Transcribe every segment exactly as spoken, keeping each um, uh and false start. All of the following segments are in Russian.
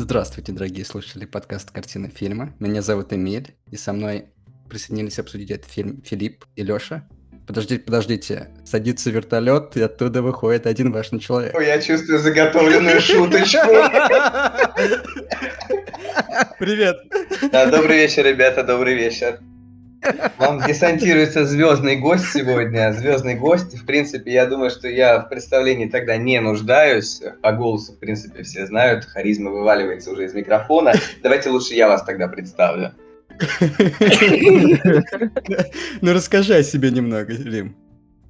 Здравствуйте, дорогие слушатели подкаста «Картина фильма». Меня зовут Эмиль, и со мной присоединились обсудить этот фильм Филипп и Лёша. Подождите, подождите, садится вертолет, и оттуда выходит один важный человек. Ой, я чувствую заготовленную шуточку. Привет. Добрый вечер, ребята, добрый вечер. Вам десантируется звездный гость сегодня. Звездный гость, в принципе, я думаю, что я в представлении тогда не нуждаюсь. По голосу, в принципе, все знают. Харизма вываливается уже из микрофона. Давайте лучше я вас тогда представлю. Ну, расскажи о себе немного, Рим.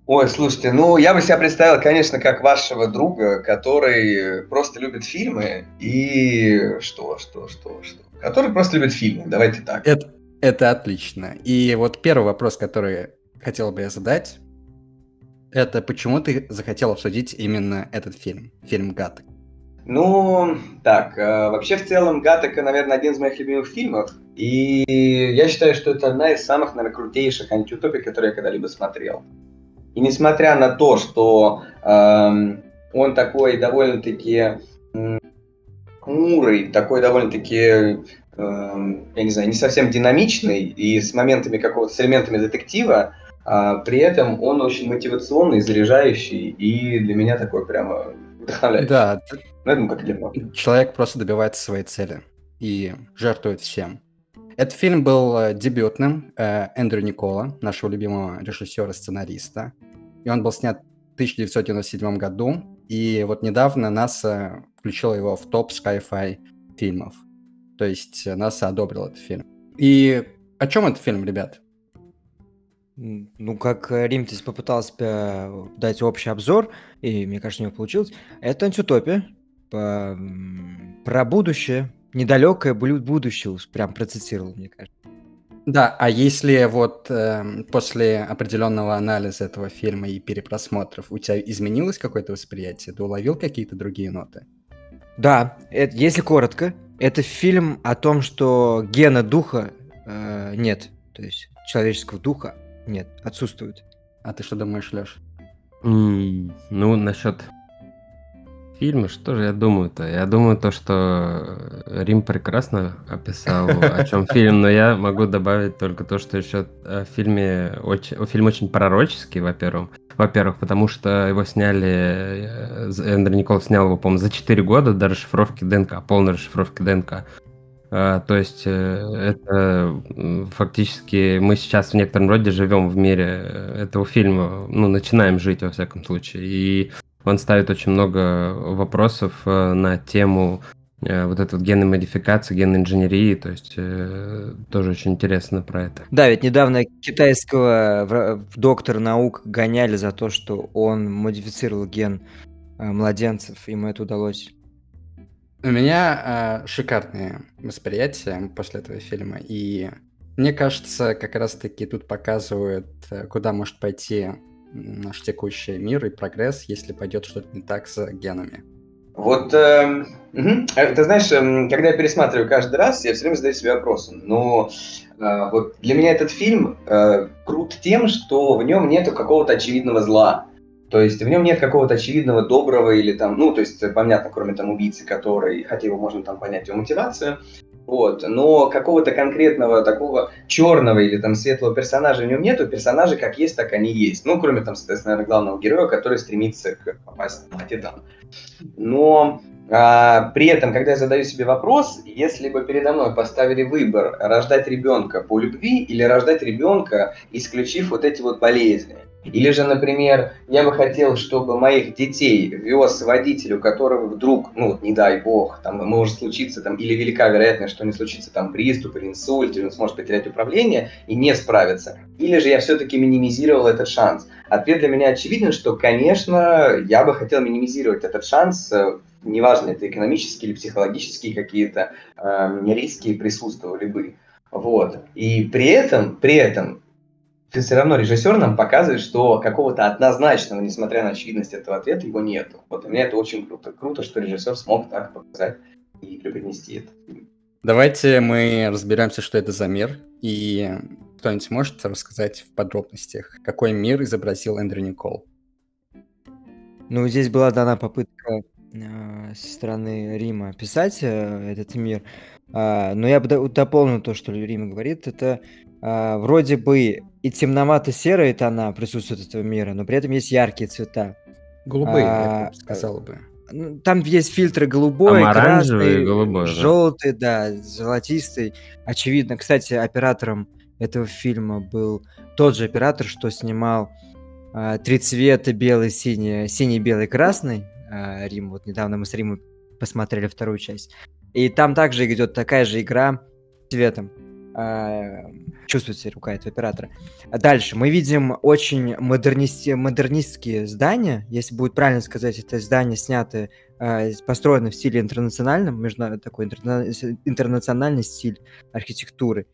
Ой, слушайте, ну, я бы себя представил, конечно, как вашего друга, который просто любит фильмы и... Что, что, что, что? Который просто любит фильмы, давайте так. Это... Это отлично. И вот первый вопрос, который хотел бы я задать, это почему ты захотел обсудить именно этот фильм, фильм «Gattaca»? Ну, так, вообще в целом «Gattaca», наверное, один из моих любимых фильмов, и я считаю, что это одна из самых, наверное, крутейших антиутопий, которые я когда-либо смотрел. И несмотря на то, что эм, он такой довольно-таки э, хмурый, такой довольно-таки... я не знаю, не совсем динамичный и с моментами какого-то, с элементами детектива, а при этом он очень мотивационный, заряжающий и для меня такой прямо вдохновляющий. Да. Ну, я думаю, как для многих. Человек просто добивается своей цели и жертвует всем. Этот фильм был дебютным Эндрю Никола, нашего любимого режиссера-сценариста, и он был снят в тысяча девятьсот девяносто седьмом году, и вот недавно NASA включила его в топ sci-fi фильмов. То есть NASA одобрила этот фильм. И о чем этот фильм, ребят? Ну, как Рим здесь попытался дать общий обзор, и, мне кажется, у него получилось, это антиутопия по... про будущее, недалекое будущее, прям процитировал, мне кажется. Да, а если вот э, после определенного анализа этого фильма и перепросмотров у тебя изменилось какое-то восприятие, ты уловил какие-то другие ноты? Да, это, если коротко, это фильм о том, что гена духа э, нет, то есть человеческого духа нет, отсутствует. А ты что думаешь, Лёш? Mm, ну, насчет фильма, что же я думаю-то? Я думаю то, что Рим прекрасно описал, о чем фильм, но я могу добавить только то, что еще о фильме, фильм очень пророческий, во-первых. Во-первых, потому что его сняли, Эндрю Никол снял его, по-моему, за четыре года до расшифровки ДНК, полной расшифровки ДНК. А, то есть это фактически мы сейчас в некотором роде живем в мире этого фильма, ну, начинаем жить, во всяком случае. И он ставит очень много вопросов на тему вот этой вот генной модификации, генной инженерии, то есть э, тоже очень интересно про это. Да, ведь недавно китайского доктора наук гоняли за то, что он модифицировал ген э, младенцев, ему это удалось. У меня э, шикарное восприятие после этого фильма, и мне кажется, как раз-таки тут показывают, куда может пойти наш текущий мир и прогресс, если пойдет что-то не так с генами. Вот, э, угу. Ты знаешь, когда я пересматриваю каждый раз, я все время задаю себе вопросом. Но э, вот для меня этот фильм э, крут тем, что в нем нету какого-то очевидного зла. То есть в нем нет какого-то очевидного доброго или там, ну, то есть понятно, кроме там убийцы, который, хотя его можно там понять, его мотивацию, вот, но какого-то конкретного такого черного или там светлого персонажа в нем нету, персонажи как есть, так они есть, ну, кроме там, соответственно, главного героя, который стремится к попасть на Титан. Но а, при этом, когда я задаю себе вопрос, если бы передо мной поставили выбор рождать ребенка по любви или рождать ребенка, исключив вот эти вот болезни, или же, например, я бы хотел, чтобы моих детей вез водитель, у которого вдруг, ну, не дай бог, там может случиться, там, или велика вероятность, что не случится там приступ или инсульт, или он сможет потерять управление и не справиться. Или же я все-таки минимизировал этот шанс. Ответ для меня очевиден, что, конечно, я бы хотел минимизировать этот шанс, неважно, это экономические или психологические какие-то э, риски присутствовали бы. Вот. И при этом, при этом, все равно режиссер нам показывает, что какого-то однозначного, несмотря на очевидность этого ответа, его нету. Вот для меня это очень круто. Круто, что режиссер смог так показать и преподнести это. Давайте мы разберемся, что это за мир. И кто-нибудь может рассказать в подробностях, какой мир изобразил Эндрю Никол? Ну, здесь была дана попытка э, со стороны Римма писать э, этот мир. Э, но я бы дополнил то, что Римма говорит. Это э, вроде бы и темновато-серые тона присутствуют этого мира, но при этом есть яркие цвета. Голубые, а, я бы сказал бы. Там есть фильтры голубой, красный, голубой, желтый, да, да, золотистый. Очевидно. Кстати, оператором этого фильма был тот же оператор, что снимал э, три цвета: белый, синий, синий, белый, красный. Э, Римм. Вот недавно мы с Риммом посмотрели вторую часть. И там также идет такая же игра с цветом. Э, чувствуется рука этого оператора. А дальше мы видим очень модернист... модернистские здания, если будет правильно сказать, это здания сняты, э, построены в стиле интернациональном, между... такой интерна... интернациональный стиль архитектуры.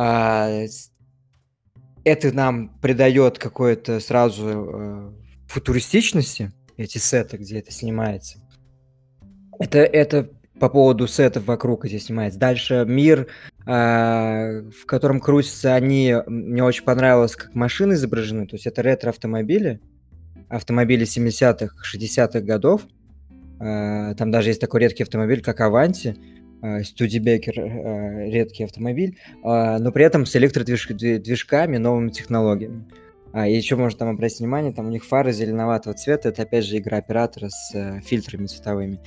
А, это нам придает какое-то сразу э, футуристичности, эти сеты, где это снимается. Это, это по поводу сетов вокруг, где снимается. Дальше мир, э, в котором крутятся они. Мне очень понравилось, как машины изображены. То есть это ретро-автомобили. Автомобили семидесятых, шестидесятых годов. Э, там даже есть такой редкий автомобиль, как Avanti. Studebaker, редкий автомобиль, но при этом с электродвижками, новыми технологиями. И еще можно там обратить внимание, там у них фары зеленоватого цвета, это опять же игра оператора с фильтрами цветовыми.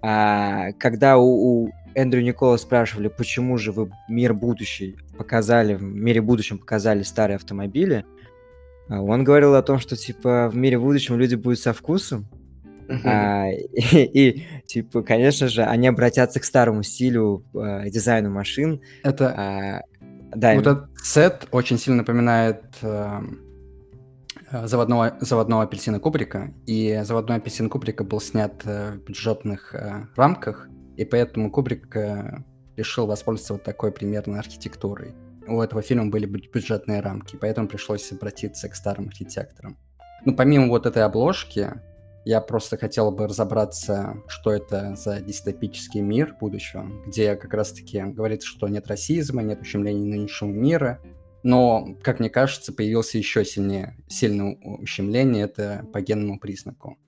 Когда у, у Эндрю Никола спрашивали, почему же вы мир будущий показали, в мире будущем показали старые автомобили, он говорил о том, что типа в мире будущем люди будут со вкусом. А, и, и, типа, конечно же, они обратятся к старому стилю э, дизайну машин. Это... А, да, вот им... этот сет очень сильно напоминает э, заводного, заводного апельсина Кубрика. И заводной апельсин Кубрика был снят э, в бюджетных э, рамках, и поэтому Кубрик э, решил воспользоваться вот такой примерно архитектурой. У этого фильма были бюджетные рамки, поэтому пришлось обратиться к старым архитекторам. Ну, помимо вот этой обложки... Я просто хотел бы разобраться, что это за дистопический мир будущего, где как раз-таки говорится, что нет расизма, нет ущемления нынешнего мира, но, как мне кажется, появилось еще сильнее, сильное ущемление, это по генному признаку.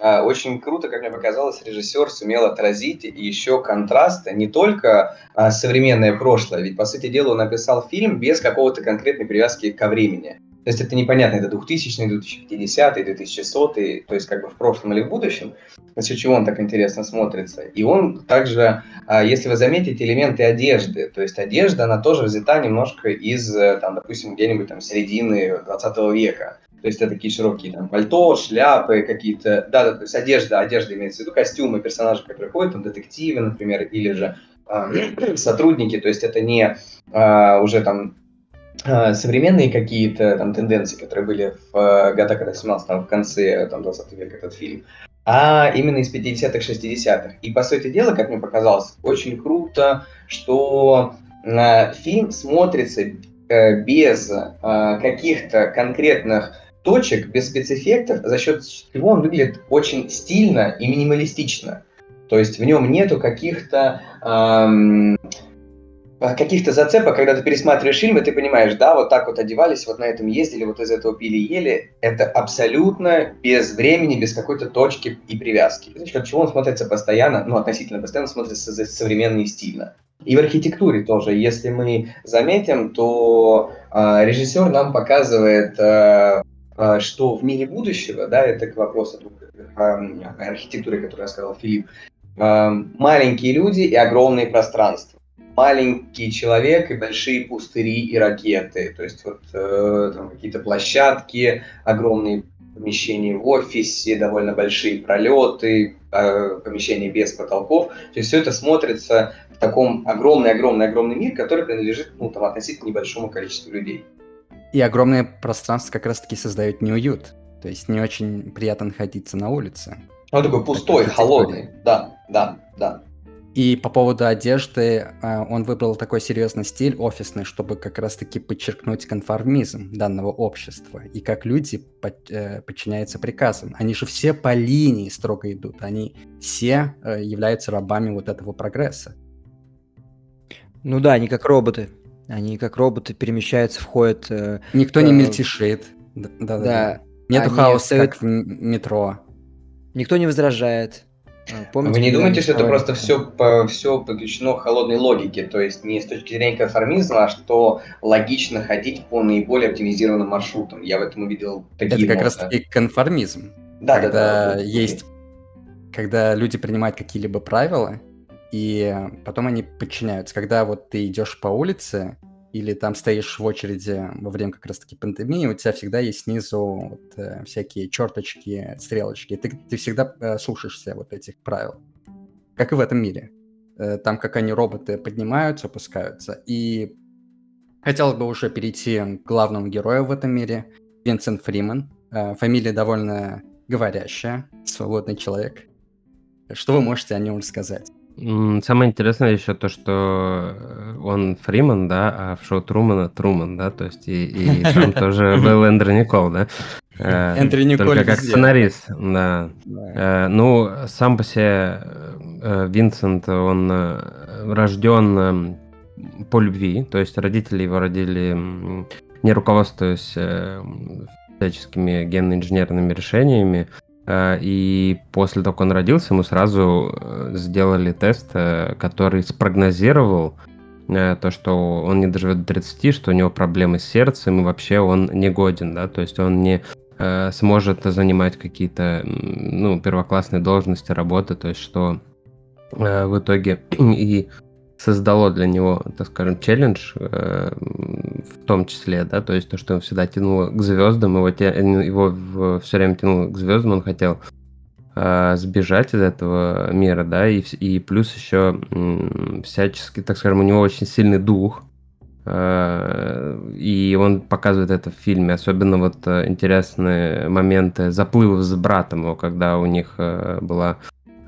Очень круто, как мне показалось, режиссер сумел отразить еще контраст не только современное прошлое, ведь, по сути дела, он написал фильм без какого-то конкретной привязки ко времени. То есть это непонятно, это двухтысячные, две тысячи пятидесятые, две тысячи сотые, то есть как бы в прошлом или в будущем, на счет чего он так интересно смотрится. И он также, если вы заметите, элементы одежды, то есть одежда, она тоже взята немножко из, там, допустим, где-нибудь там середины двадцатого века. То есть это такие широкие там пальто, шляпы какие-то, да, да, то есть одежда, одежда имеется в виду, костюмы персонажей, которые ходят, там детективы, например, или же э, сотрудники, то есть это не э, уже там... современные какие-то там тенденции, которые были в Gattaca, когда снимался там в конце там, двадцатого века этот фильм, а именно из пятидесятых, шестидесятых. И, по сути дела, как мне показалось, очень круто, что э, фильм смотрится э, без э, каких-то конкретных точек, без спецэффектов, за счет чего он выглядит очень стильно и минималистично. То есть в нем нету каких-то... Э, каких-то зацепок, когда ты пересматриваешь фильмы, ты понимаешь, да, вот так вот одевались, вот на этом ездили, вот из этого пили и ели. Это абсолютно без времени, без какой-то точки и привязки. За счет чего он смотрится постоянно, ну, относительно постоянно смотрится современно и стильно. И в архитектуре тоже, если мы заметим, то э, режиссер нам показывает, э, э, что в мире будущего, да, это к вопросу э, архитектуры, которую рассказал Филипп, э, маленькие люди и огромные пространства. Маленький человек и большие пустыри и ракеты, то есть вот э, там какие-то площадки, огромные помещения в офисе, довольно большие пролеты, э, помещения без потолков, то есть все это смотрится в таком огромный-огромный-огромный мир, который принадлежит, ну, там, относительно небольшому количеству людей. И огромное пространство как раз-таки создает неуют, то есть не очень приятно находиться на улице. Он такой пустой, холодный, да, да, да. И по поводу одежды, он выбрал такой серьезный стиль офисный, чтобы как раз-таки подчеркнуть конформизм данного общества и как люди подчиняются приказам. Они же все по линии строго идут, они все являются рабами вот этого прогресса. Ну да, они как роботы, они как роботы перемещаются, входят... Никто не мельтешит, да-да-да. Нету хаоса, как в метро. Никто не возражает. Помните, вы не думаете, что это просто все, все подключено холодной логике, то есть не с точки зрения конформизма, а что логично ходить по наиболее оптимизированным маршрутам? Я в этом увидел такие Это как моды. раз и конформизм. Да, когда да, да, есть, когда люди принимают какие-либо правила, и потом они подчиняются. Когда вот ты идешь по улице или там стоишь в очереди во время как раз-таки пандемии, у тебя всегда есть снизу вот, э, всякие черточки, стрелочки. Ты, ты всегда э, слушаешься вот этих правил. Как и в этом мире. Э, там, как они, роботы, поднимаются, опускаются. И хотелось бы уже перейти к главному герою в этом мире. Винсент Фримен. Э, фамилия довольно говорящая. Свободный человек. Что вы можете о нем рассказать? Самое интересное еще то, что он Фримен, да, а в шоу Трумана Труман, да, то есть и, и там тоже был Эндрю Никол, да. Эндрю Никол только как сценарист, да. Ну, сам по себе Винсент, он рожден по любви, то есть родители его родили, не руководствуясь всяческими генно-инженерными решениями. И после того, как он родился, ему сразу сделали тест, который спрогнозировал то, что он не доживет до тридцати, что у него проблемы с сердцем, и вообще он не годен, да, то есть он не сможет занимать какие-то, ну, первоклассные должности, работы, то есть что в итоге и создало для него, так скажем, челлендж, в том числе, да, то есть то, что он всегда тянуло к звездам, его, те, его все время тянуло к звездам, он хотел э, сбежать из этого мира, да, и, и плюс еще э, всячески, так скажем, у него очень сильный дух, э, и он показывает это в фильме, особенно вот интересные моменты заплывов с братом его, когда у них э, была...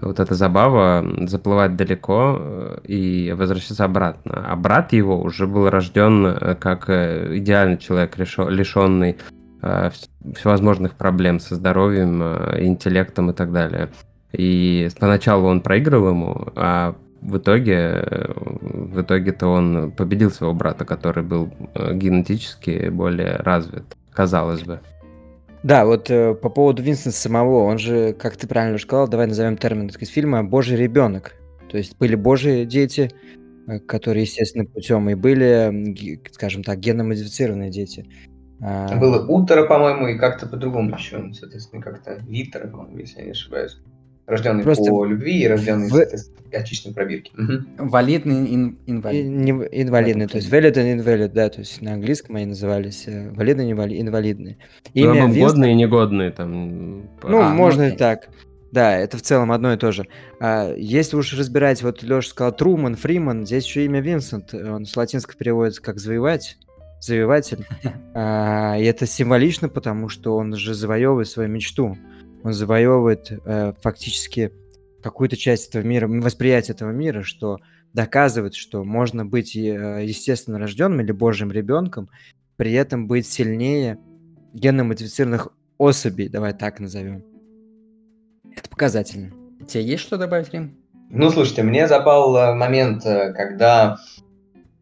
Вот эта забава заплывать далеко и возвращаться обратно. А брат его уже был рожден как идеальный человек, лишенный всевозможных проблем со здоровьем, интеллектом и так далее. И поначалу он проиграл ему, а в итоге, в итоге-то он победил своего брата, который был генетически более развит, казалось бы. Да, вот э, по поводу Винсента самого, он же, как ты правильно уже сказал, давай назовем термин из фильма «Божий ребенок». То есть были божьи дети, которые естественным путем, и были, скажем так, генно-модифицированные дети. Было утро, по-моему, и как-то по-другому еще, соответственно, как-то витер, если я не ошибаюсь. Рожденный Просто по любви и рожденный в... очищенной пробирки. Угу. Валидный ин... инвалид. Не... Инвалидный, то есть valid and invalid, да, то есть на английском они назывались валидные, инвалидные. Имя Винсент... Годные и негодные там. Ну, а, можно и так. Да, это в целом одно и то же. А, если уж разбирать, вот Леша сказал Труман, Фриман, здесь еще имя Винсент, он с латинского переводится как «завоевать». Завоеватель. И это символично, потому что он же завоевывает свою мечту. Он завоевывает э, фактически какую-то часть этого мира, восприятие этого мира, что доказывает, что можно быть естественно рожденным или божьим ребенком, при этом быть сильнее генно-модифицированных особей, давай так назовем. Это показательно. Тебе есть что добавить, Рим? Ну, слушайте, мне запал момент, когда...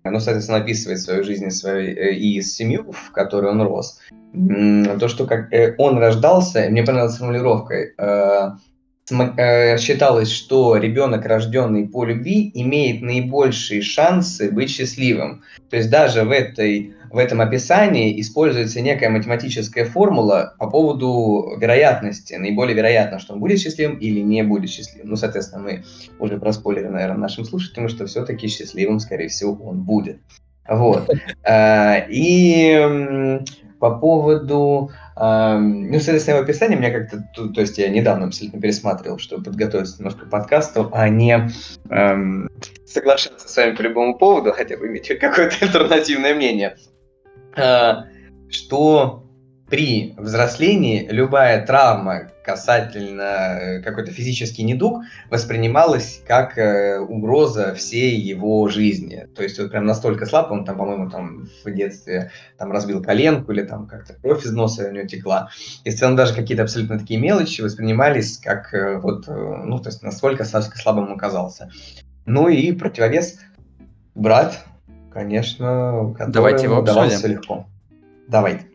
Ну, соответственно, описывает свою жизнь свою, и семью, в которой он рос. То, что как он рождался, мне понравилась формулировка, считалось, что ребенок, рожденный по любви, имеет наибольшие шансы быть счастливым. То есть даже в, этой, в этом описании используется некая математическая формула по поводу вероятности. Наиболее вероятно, что он будет счастливым или не будет счастливым. Ну, соответственно, мы уже проспойлерили, наверное, нашим слушателям, что все-таки счастливым, скорее всего, он будет. Вот. И... По поводу, э, ну, соответственно, его описания, меня как-то, то, то есть я недавно абсолютно пересматривал, чтобы подготовиться немножко к подкасту, а не э, соглашаться с вами по любому поводу, хотя бы иметь какое-то альтернативное мнение, э, что при взрослении любая травма касательно какой-то физический недуг воспринималась как э, угроза всей его жизни. То есть вот прям настолько слаб, он там, по-моему, там в детстве там разбил коленку или там как-то кровь из носа у него текла. И в целом даже какие-то абсолютно такие мелочи воспринимались как э, вот, э, ну, то есть настолько слабым он оказался. Ну и противовес брат, конечно, который давайте его давался легко. Давайте.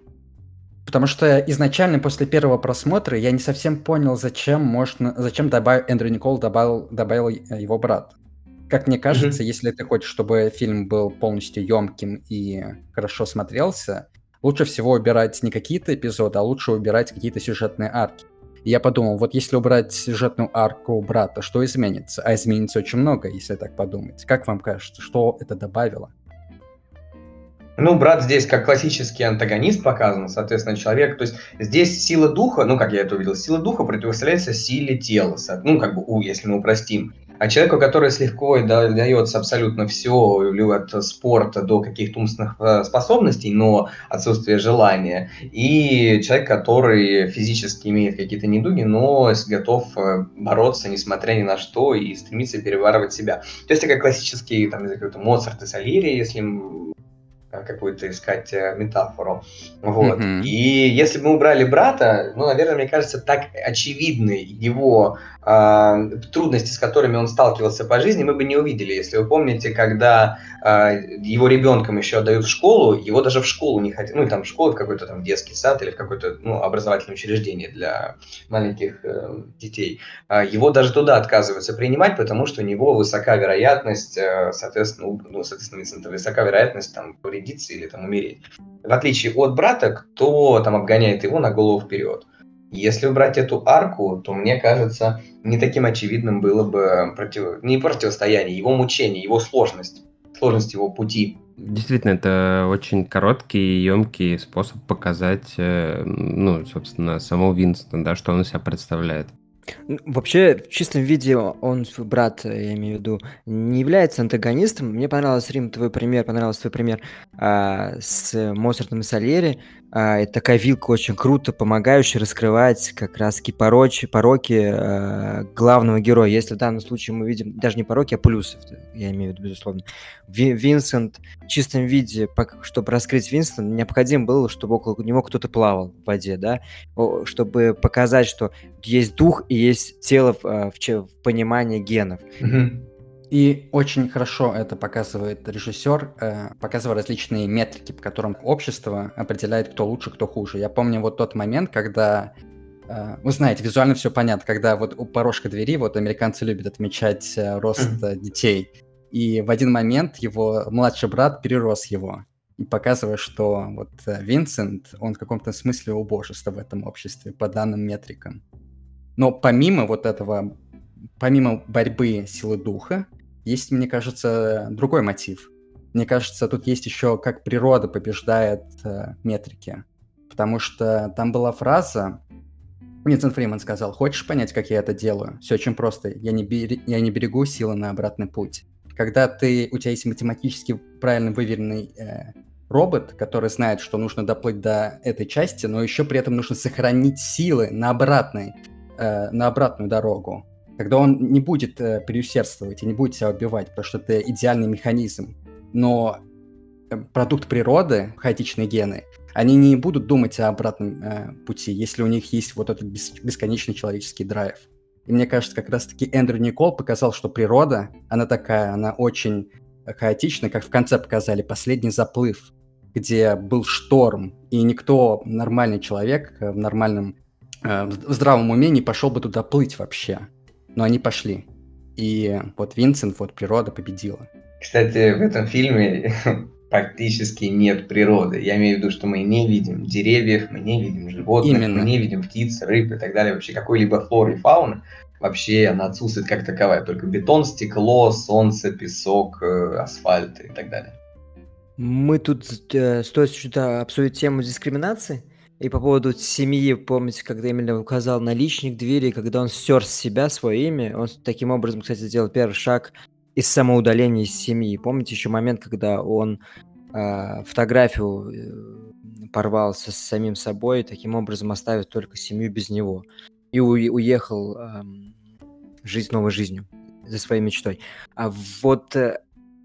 Потому что изначально после первого просмотра я не совсем понял, зачем можно, зачем добав... Эндрю Никол добавил, добавил его брат. Как мне кажется, mm-hmm. если ты хочешь, чтобы фильм был полностью емким и хорошо смотрелся, лучше всего убирать не какие-то эпизоды, а лучше убирать какие-то сюжетные арки. И я подумал, вот если убрать сюжетную арку брата, что изменится? А изменится очень много, если так подумать. Как вам кажется, что это добавило? Ну, брат здесь как классический антагонист показан, соответственно, человек, то есть здесь сила духа, ну, как я это увидел, сила духа противостояется силе тела, ну, как бы, у, если мы упростим. А человеку, который с легко дается абсолютно все, от спорта до каких-то умственных способностей, но отсутствие желания, и человек, который физически имеет какие-то недуги, но готов бороться несмотря ни на что и стремится переваривать себя. То есть это как классический, там, Моцарт и Сальери, если какую-то искать метафору. Вот. Mm-hmm. И если бы мы убрали брата, ну, наверное, мне кажется, так очевидны его э, трудности, с которыми он сталкивался по жизни, мы бы не увидели. Если вы помните, когда э, его ребенком еще отдают в школу, его даже в школу не хотят, ну, там, в школу, в какой-то там детский сад или в какое-то, ну, образовательное учреждение для маленьких э, детей. Э, его даже туда отказываются принимать, потому что у него высока вероятность, э, соответственно, ну, соответственно, высока вероятность, там, или там умереть. В отличие от брата, кто там обгоняет его на голову вперед. Если убрать эту арку, то, мне кажется, не таким очевидным было бы против... не противостояние, его мучение, его сложность, сложность его пути. Действительно, это очень короткий и емкий способ показать, ну, собственно, самого Винсента, да, что он из себя представляет. Вообще, в чистом виде он, брат, я имею в виду, не является антагонистом. Мне понравился, Рим, твой пример, понравился твой пример а, с Моцартом и Сальери. А, это такая вилка очень круто, помогающая раскрывать как раз пороки, пороки а, главного героя. Если в данном случае мы видим даже не пороки, а плюсы, я имею в виду, безусловно. Ви- Винсент в чистом виде, чтобы раскрыть Винсента, необходимо было, чтобы около него кто-то плавал в воде, да, чтобы показать, что есть дух и есть тело в, в, в понимании генов. Mm-hmm. И очень хорошо это показывает режиссер, э, показывая различные метрики, по которым общество определяет, кто лучше, кто хуже. Я помню вот тот момент, когда, э, вы знаете, визуально все понятно, когда вот у порожка двери, вот американцы любят отмечать э, рост э, детей, и в один момент его младший брат перерос его, и показывая, что вот э, Винсент, он в каком-то смысле убожество в этом обществе, по данным метрикам. Но помимо вот этого, помимо борьбы силы духа, есть, мне кажется, другой мотив. Мне кажется, тут есть еще, как природа побеждает э, метрики. Потому что там была фраза, Винсент Фримен сказал: «Хочешь понять, как я это делаю? Все очень просто. Я не, бер... я не берегу силы на обратный путь». Когда ты... у тебя есть математически правильно выверенный э, робот, который знает, что нужно доплыть до этой части, но еще при этом нужно сохранить силы на обратной на обратную дорогу, когда он не будет э, переусердствовать и не будет себя убивать, потому что это идеальный механизм. Но продукт природы, хаотичные гены, они не будут думать о обратном э, пути, если у них есть вот этот бес- бесконечный человеческий драйв. И мне кажется, как раз-таки Эндрю Никол показал, что природа, она такая, она очень хаотична, как в конце показали «Последний заплыв», где был шторм, и никто, нормальный человек, в нормальном в здравом уме не пошел бы туда плыть вообще. Но они пошли. И вот Винсент, вот природа победила. Кстати, в этом фильме практически нет природы. Я имею в виду, что мы не видим деревьев, мы не видим животных, Именно. Мы не видим птиц, рыб и так далее. Вообще какой-либо флоры и фауны. Вообще она отсутствует как таковая. Только бетон, стекло, солнце, песок, асфальт и так далее. Мы тут э, стоит что-то обсудить тему дискриминации. И по поводу семьи, помните, когда Эмиль указал на личник двери, когда он стер с себя свое имя, он таким образом, кстати, сделал первый шаг из самоудаления из семьи. Помните еще момент, когда он э, фотографию порвался с самим собой, таким образом оставив только семью без него. И у- уехал э, жить новой жизнью, за своей мечтой. А вот... Э,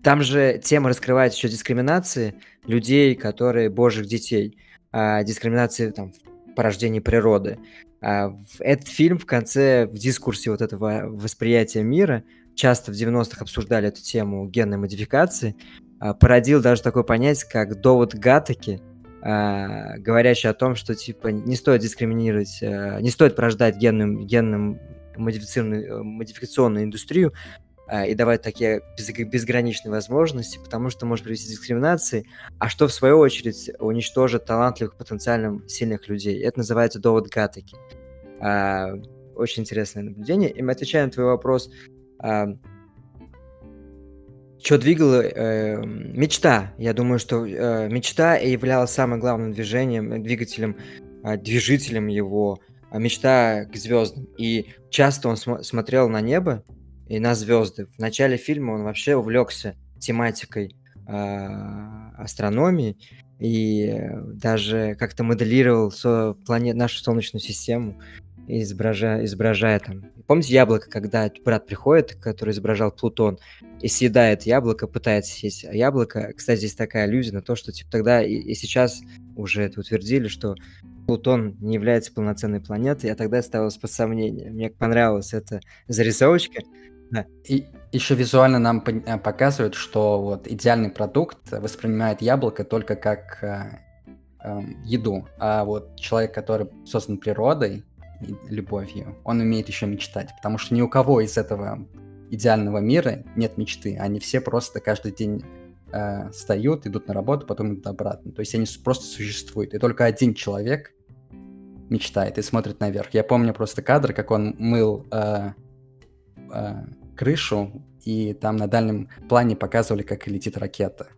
там же тема раскрывается еще дискриминации людей, которые божьих детей, дискриминации там, по рождению природы. Этот фильм в конце, в дискурсе вот этого восприятия мира, часто в девяностых обсуждали эту тему генной модификации, породил даже такое понятие, как довод Гаттаки, э, говорящий о том, что типа не стоит дискриминировать, э, не стоит порождать генную, генную модифицированную, модификационную индустрию э, и давать такие без, безграничные возможности, потому что может привести к дискриминации, а что в свою очередь уничтожит талантливых, потенциально сильных людей. Это называется довод Гаттаки. Э, очень интересное наблюдение. И мы отвечаем на твой вопрос. Э, Что двигало? Э, мечта. Я думаю, что э, мечта являлась самым главным движением, двигателем, э, движителем его. Мечта к звездам. И часто он см- смотрел на небо и на звезды. В начале фильма он вообще увлекся тематикой э, астрономии и даже как-то моделировал со- планет, нашу Солнечную систему, изображая, изображая там. Помните яблоко, когда брат приходит, который изображал Плутон, и съедает яблоко, пытается съесть яблоко. Кстати, здесь такая аллюзия на то, что типа тогда и, и сейчас уже это утвердили, что Плутон не является полноценной планетой, а тогда ставилось под сомнение. Мне понравилась эта зарисовочка. Да. И еще визуально нам показывают, что вот идеальный продукт воспринимает яблоко только как э, э, еду, а вот человек, который создан природой, любовью, он умеет еще мечтать, потому что ни у кого из этого идеального мира нет мечты, они все просто каждый день э, встают, идут на работу, потом идут обратно, то есть они просто существуют, и только один человек мечтает и смотрит наверх. Я помню просто кадр, как он мыл э, э, крышу, и там на дальнем плане показывали, как летит ракета.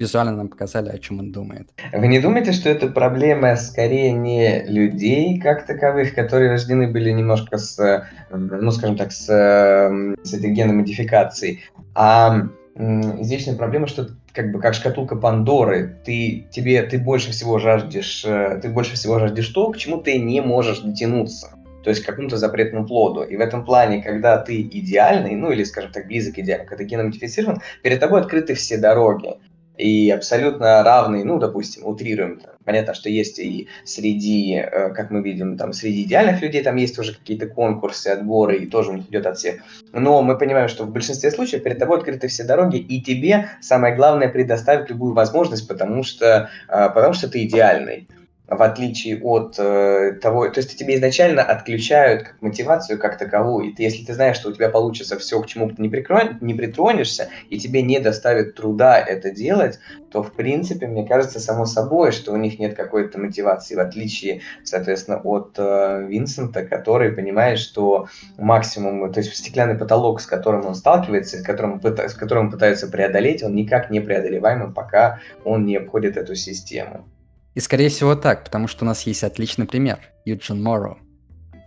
Визуально нам показали, о чем он думает. Вы не думаете, что это проблема скорее не людей как таковых, которые рождены были немножко с, ну, скажем так, с, с этой геномодификацией, а извечная проблема, что как бы как шкатулка Пандоры, ты, тебе, ты, больше всего жаждешь, ты больше всего жаждешь то, к чему ты не можешь дотянуться, то есть к какому-то запретному плоду. И в этом плане, когда ты идеальный, ну или, скажем так, близок к идеальному, когда ты геномодифицирован, перед тобой открыты все дороги. И абсолютно равный, ну, допустим, утрируем. Понятно, что есть и среди, как мы видим, там, среди идеальных людей, там есть тоже какие-то конкурсы, отборы, и тоже у них идет от всех. Но мы понимаем, что в большинстве случаев перед тобой открыты все дороги, и тебе самое главное предоставить любую возможность, потому что, потому что ты идеальный. В отличие от э, того, то есть тебе изначально отключают как мотивацию как таковую, и ты, если ты знаешь, что у тебя получится все, к чему ты не, прикро... не притронешься, и тебе не доставит труда это делать, то, в принципе, мне кажется, само собой, что у них нет какой-то мотивации, в отличие, соответственно, от э, Винсента, который понимает, что максимум, то есть стеклянный потолок, с которым он сталкивается, с которым, пыта... с которым он пытается преодолеть, он никак не преодолеваемый, пока он не обходит эту систему. И, скорее всего, так, потому что у нас есть отличный пример, Юджин Морроу,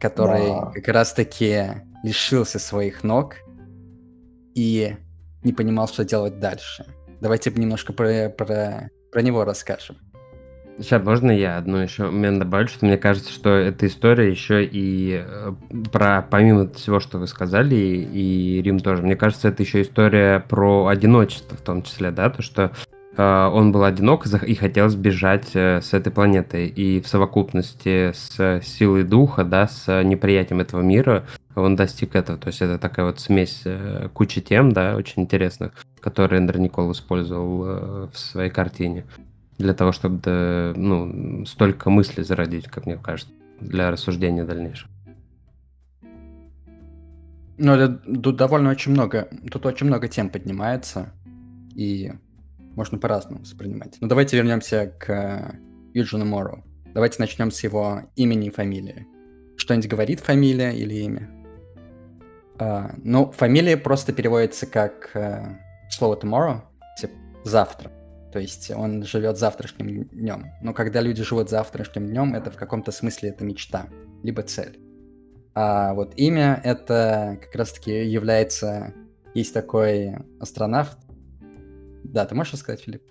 который да. как раз-таки лишился своих ног и не понимал, что делать дальше. Давайте немножко про, про, про него расскажем. Сейчас, можно я одну еще момент добавлю, что мне кажется, что эта история еще и про, помимо всего, что вы сказали, и, и Рим тоже, мне кажется, это еще история про одиночество в том числе, да, то, что он был одинок и хотел сбежать с этой планеты. И в совокупности с силой духа, да, с неприятием этого мира, он достиг этого. То есть это такая вот смесь кучи тем, да, очень интересных, которые Эндрю Никол использовал в своей картине. Для того, чтобы, ну, столько мыслей зародить, как мне кажется, для рассуждения дальнейшего. Ну, это, тут довольно очень много, тут очень много тем поднимается, и... можно по-разному воспринимать. Но давайте вернемся к Юджину Морроу. Давайте начнем с его имени и фамилии. Что-нибудь говорит фамилия или имя? А, ну, фамилия просто переводится как а, слово tomorrow, типа завтра. То есть он живет завтрашним днем. Но когда люди живут завтрашним днем, это в каком-то смысле это мечта, либо цель. А вот имя это как раз-таки является... Есть такой астронавт. Да, ты можешь рассказать, Филипп?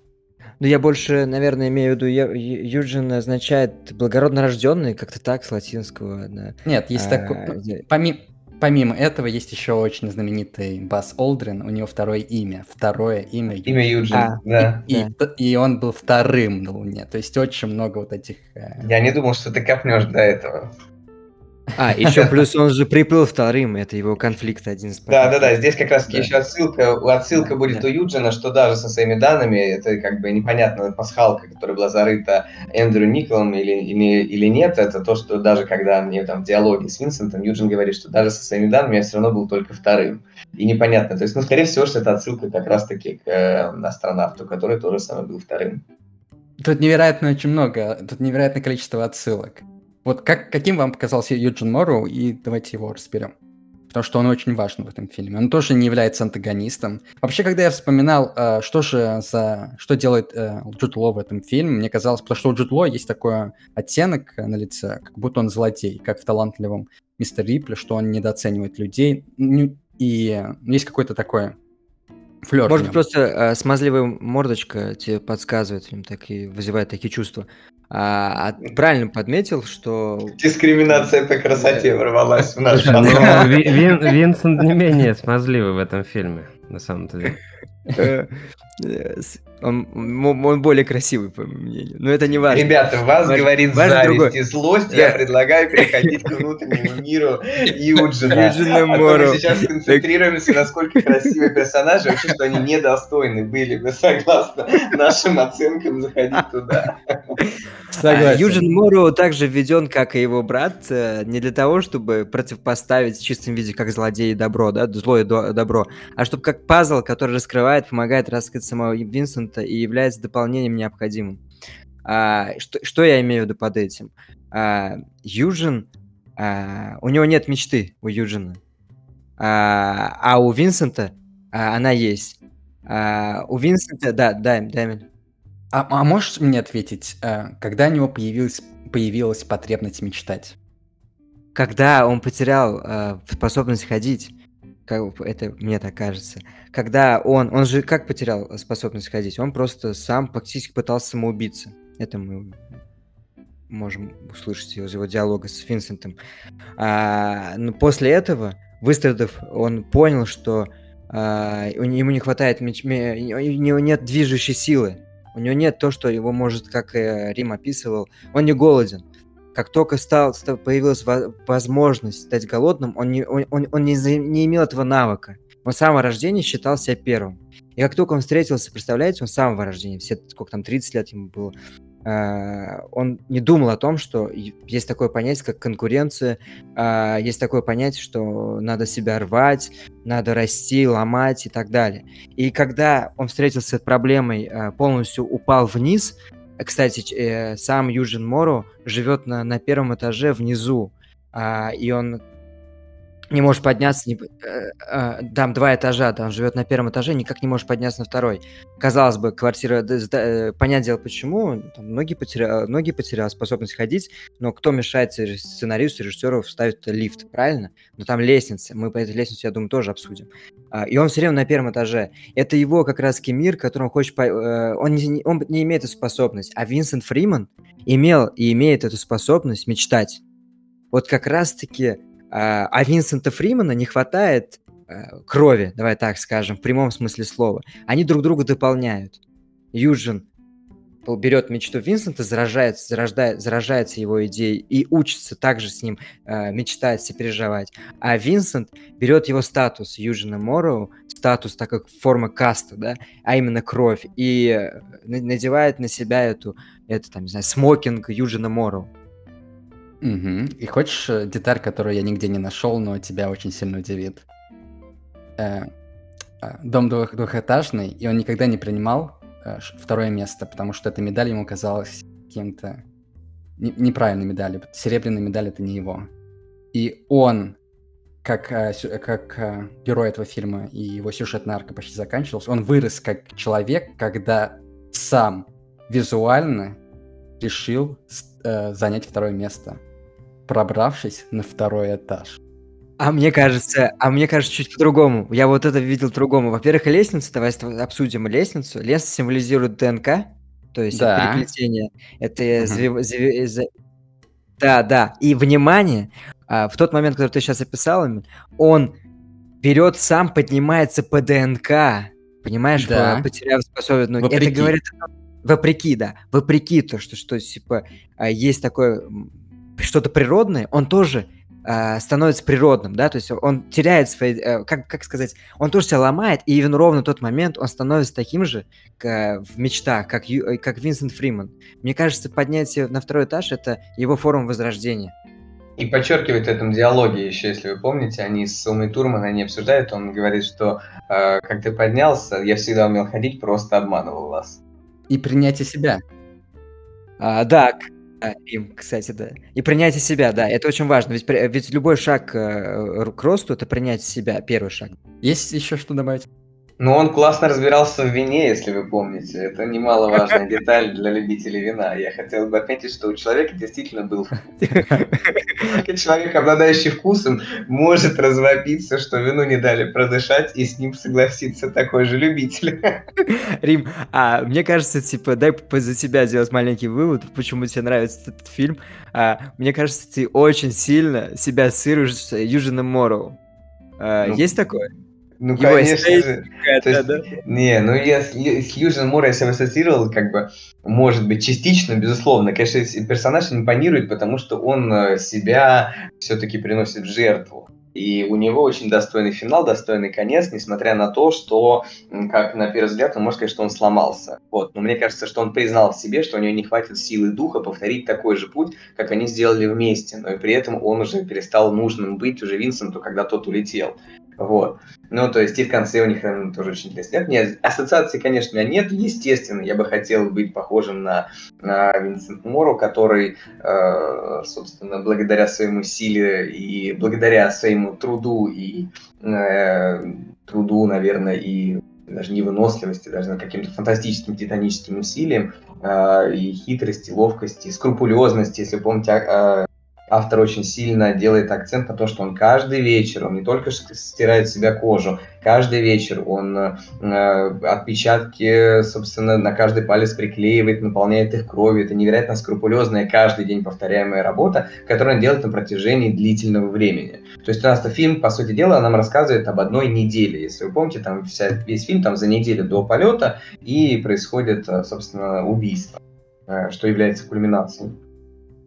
Ну, я больше, наверное, имею в виду, Юджин означает благородно рожденный, как-то так, с латинского. Да. Нет, есть а, такой... Да. Помимо, помимо этого, есть еще очень знаменитый Buzz Aldrin, у него второе имя. Второе имя... Имя Юджин, а, да. И, да. И, и он был вторым на Луне, то есть очень много вот этих... Я не думал, что ты копнешь до этого. А, еще плюс он же приплыл вторым, это его конфликт один с... Да-да-да, здесь как раз-таки да. еще отсылка, отсылка да, будет да. у Юджина, что даже со своими данными, это как бы непонятная пасхалка, которая была зарыта Эндрю Николом или, или, или нет, это то, что даже когда мне там в диалоге с Винсентом Юджин говорит, что даже со своими данными я все равно был только вторым. И непонятно, то есть, ну, скорее всего, что это отсылка как раз-таки к э, астронавту, который тоже самый был вторым. Тут невероятно очень много, тут невероятное количество отсылок. Вот как, каким вам показался Юджин Морроу, и давайте его разберем. Потому что он очень важен в этом фильме. Он тоже не является антагонистом. Вообще, когда я вспоминал, что же за... что делает Джуд Ло в этом фильме, мне казалось, потому что у Джуд Ло есть такой оттенок на лице, как будто он злодей, как в талантливом Мистер Рипли, что он недооценивает людей. И есть какой-то такой... Флёр. Может, просто э, смазливая мордочка тебе подсказывает, такие, вызывает такие чувства. А, а, правильно подметил, что... Дискриминация по красоте ворвалась в наш канал. Винсент не менее смазливый в этом фильме, на самом-то деле. Он, он более красивый, по моему мнению. Но это не важно. Ребята, вас важно, говорит важно зависть другое. И злость. Я предлагаю переходить к внутреннему миру Юджина. Юджина Морроу. А мы сейчас концентрируемся, насколько красивые персонажи, вообще, что они недостойны были бы, согласно нашим оценкам, заходить туда. Согласен. Юджин Морроу также введен, как и его брат, не для того, чтобы противопоставить в чистом виде как злодей и добро, да, зло и добро, а чтобы как пазл, который раскрывает, помогает раскрыть самого Винсента и является дополнением необходимым. А, что, что я имею в виду под этим? А, Юджин, а, у него нет мечты, у Юджина. А, а у Винсента а, она есть. А, у Винсента... Да, да, Эмиль. А, а можешь мне ответить, когда у него появилась, появилась потребность мечтать? Когда он потерял а, способность ходить. Как, это мне так кажется. Когда он... Он же как потерял способность ходить? Он просто сам практически пытался самоубиться. Это мы можем услышать из его диалога с Винсентом. А, но после этого, выстрадав, он понял, что а, ему не хватает... Меч... У него нет движущей силы. У него нет то, что его может, как Рим описывал, он не голоден. Как только стал, стал, появилась возможность стать голодным, он, не, он, он, он не, не имел этого навыка. Он с самого рождения считал себя первым. И как только он встретился, представляете, он с самого рождения, все, сколько там, тридцать лет ему было, э, он не думал о том, что есть такое понятие, как конкуренция, э, есть такое понятие, что надо себя рвать, надо расти, ломать и так далее. И когда он встретился с проблемой, э, полностью упал вниз. Кстати, сам Юджин Морроу живет на, на первом этаже внизу, а, и он не может подняться, не, а, там два этажа, там живет на первом этаже, никак не может подняться на второй. Казалось бы, квартира, да, понятное дело, почему, там, многие потеряли, многие потеряли способность ходить, но кто мешает сценаристу, режиссеру вставить лифт, правильно? Но там лестница, мы по этой лестнице, я думаю, тоже обсудим. И он все время на первом этаже. Это его как раз-таки мир, который он хочет... Он не, он не имеет эту способность. А Винсент Фримен имел и имеет эту способность мечтать. Вот как раз-таки... А Винсента Фримена не хватает крови, давай так скажем, в прямом смысле слова. Они друг друга дополняют. Юджин берет мечту Винсента, заражается, зарождает, заражается его идеей и учится также с ним э, мечтать, сопереживать. А Винсент берет его статус Юджина Морроу, статус, так как форма каста, да, а именно кровь, и надевает на себя эту, это, там, не знаю, смокинг Юджина Морроу. Угу. И хочешь деталь, которую я нигде не нашел, но тебя очень сильно удивит? Э, дом двух, двухэтажный, и он никогда не принимал второе место, потому что эта медаль ему казалась каким-то не- неправильной медалью. Серебряная медаль — это не его. И он, как, как герой этого фильма, и его сюжетная арка почти заканчивалась, он вырос как человек, когда сам визуально решил э, занять второе место, пробравшись на второй этаж. А мне кажется, а мне кажется чуть по-другому. Я вот это видел по-другому. Во-первых, лестница, давай обсудим лестницу. Лестница символизирует ДНК, то есть да. переплетение. Это uh-huh. зв... Зв... Да, да. И внимание, в тот момент, который ты сейчас описал, он вперед сам поднимается по ДНК. Понимаешь, да. потеряв способность. Вопреки. Это говорит вопреки, да. Вопреки то, что, что типа, есть такое что-то природное, он тоже э, становится природным, да, то есть он теряет свои, э, как, как сказать, он тоже себя ломает, и именно ровно в тот момент он становится таким же к, в мечтах, как, как Винсент Фримен. Мне кажется, поднятие на второй этаж – это его форма возрождения. И подчеркивает в этом диалоге еще, если вы помните, они с Умой Турман, они обсуждают, он говорит, что э, «как ты поднялся, я всегда умел ходить, просто обманывал вас». И принятие себя. А, да, им, кстати, да. И принятие себя, да, это очень важно, ведь, ведь любой шаг э, к росту – это принятие себя, первый шаг. Есть еще что добавить? Ну, он классно разбирался в вине, если вы помните. Это немаловажная деталь для любителей вина. Я хотел бы отметить, что у человека действительно был... Человек, обладающий вкусом, может развопиться, что вину не дали продышать, и с ним согласится такой же любитель. Рим, а мне кажется, типа, дай за тебя сделать маленький вывод, почему тебе нравится этот фильм. А, мне кажется, ты очень сильно себя ассоциируешь с Юджином Морроу. А, ну, есть такое? Ну, его конечно же. То есть, да? Не, ну я с, с Юджином Морроу я себя ассоциировал, как бы, может быть, частично, безусловно. Конечно, персонаж импонирует, потому что он себя все-таки приносит в жертву. И у него очень достойный финал, достойный конец, несмотря на то, что, как на первый взгляд, он может сказать, что он сломался. Вот. Но мне кажется, что он признал в себе, что у него не хватит силы духа повторить такой же путь, как они сделали вместе. Но и при этом он уже перестал нужным быть уже Винсенту, когда тот улетел. Вот. Ну, то есть и в конце у них, наверное, тоже очень интересно. Нет, нет, ассоциации, конечно, у меня нет. Естественно, я бы хотел быть похожим на, на Винсента Морроу, который, э, собственно, благодаря своему силе и благодаря своему труду и э, труду, наверное, и даже невыносливости, даже каким-то фантастическим титаническим усилием, э, и хитрости, ловкости, скрупулезности, если помните, э, автор очень сильно делает акцент на то, что он каждый вечер, он не только стирает с себя кожу, каждый вечер он э, отпечатки, собственно, на каждый палец приклеивает, наполняет их кровью. Это невероятно скрупулезная, каждый день повторяемая работа, которую он делает на протяжении длительного времени. То есть у нас фильм, по сути дела, нам рассказывает об одной неделе. Если вы помните, там вся, весь фильм там, за неделю до полета, и происходит, собственно, убийство, э, что является кульминацией.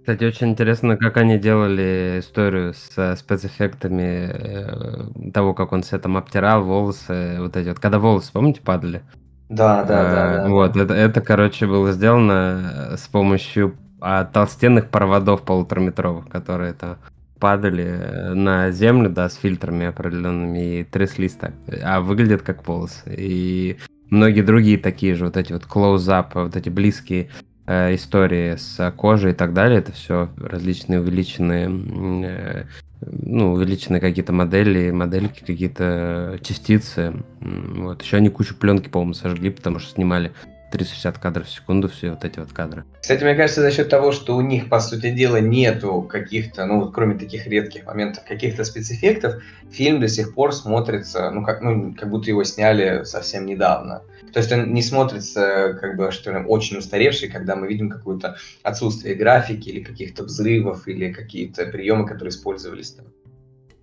Кстати, очень интересно, как они делали историю со спецэффектами э, того, как он все там обтирал, волосы, вот эти вот, когда волосы, помните, падали? Да, да, э, да, да. Вот, это, это, короче, было сделано с помощью а, толстенных проводов полутораметровых, которые это падали на землю, да, с фильтрами определенными и тряслись так, а выглядят как волосы. И многие другие такие же, вот эти вот клоуз-ап, вот эти близкие истории с кожей и так далее, это все различные увеличенные, ну, увеличенные какие-то модели, модельки, какие-то частицы. Вот. Еще они кучу пленки, по-моему, сожгли, потому что снимали триста шестьдесят кадров в секунду, все вот эти вот кадры. Кстати, мне кажется, за счет того, что у них, по сути дела, нету каких-то, ну, вот кроме таких редких моментов, каких-то спецэффектов, фильм до сих пор смотрится, ну, как, ну, как будто его сняли совсем недавно. То есть он не смотрится, как бы, что ли, очень устаревший, когда мы видим какое-то отсутствие графики или каких-то взрывов, или какие-то приемы, которые использовались там.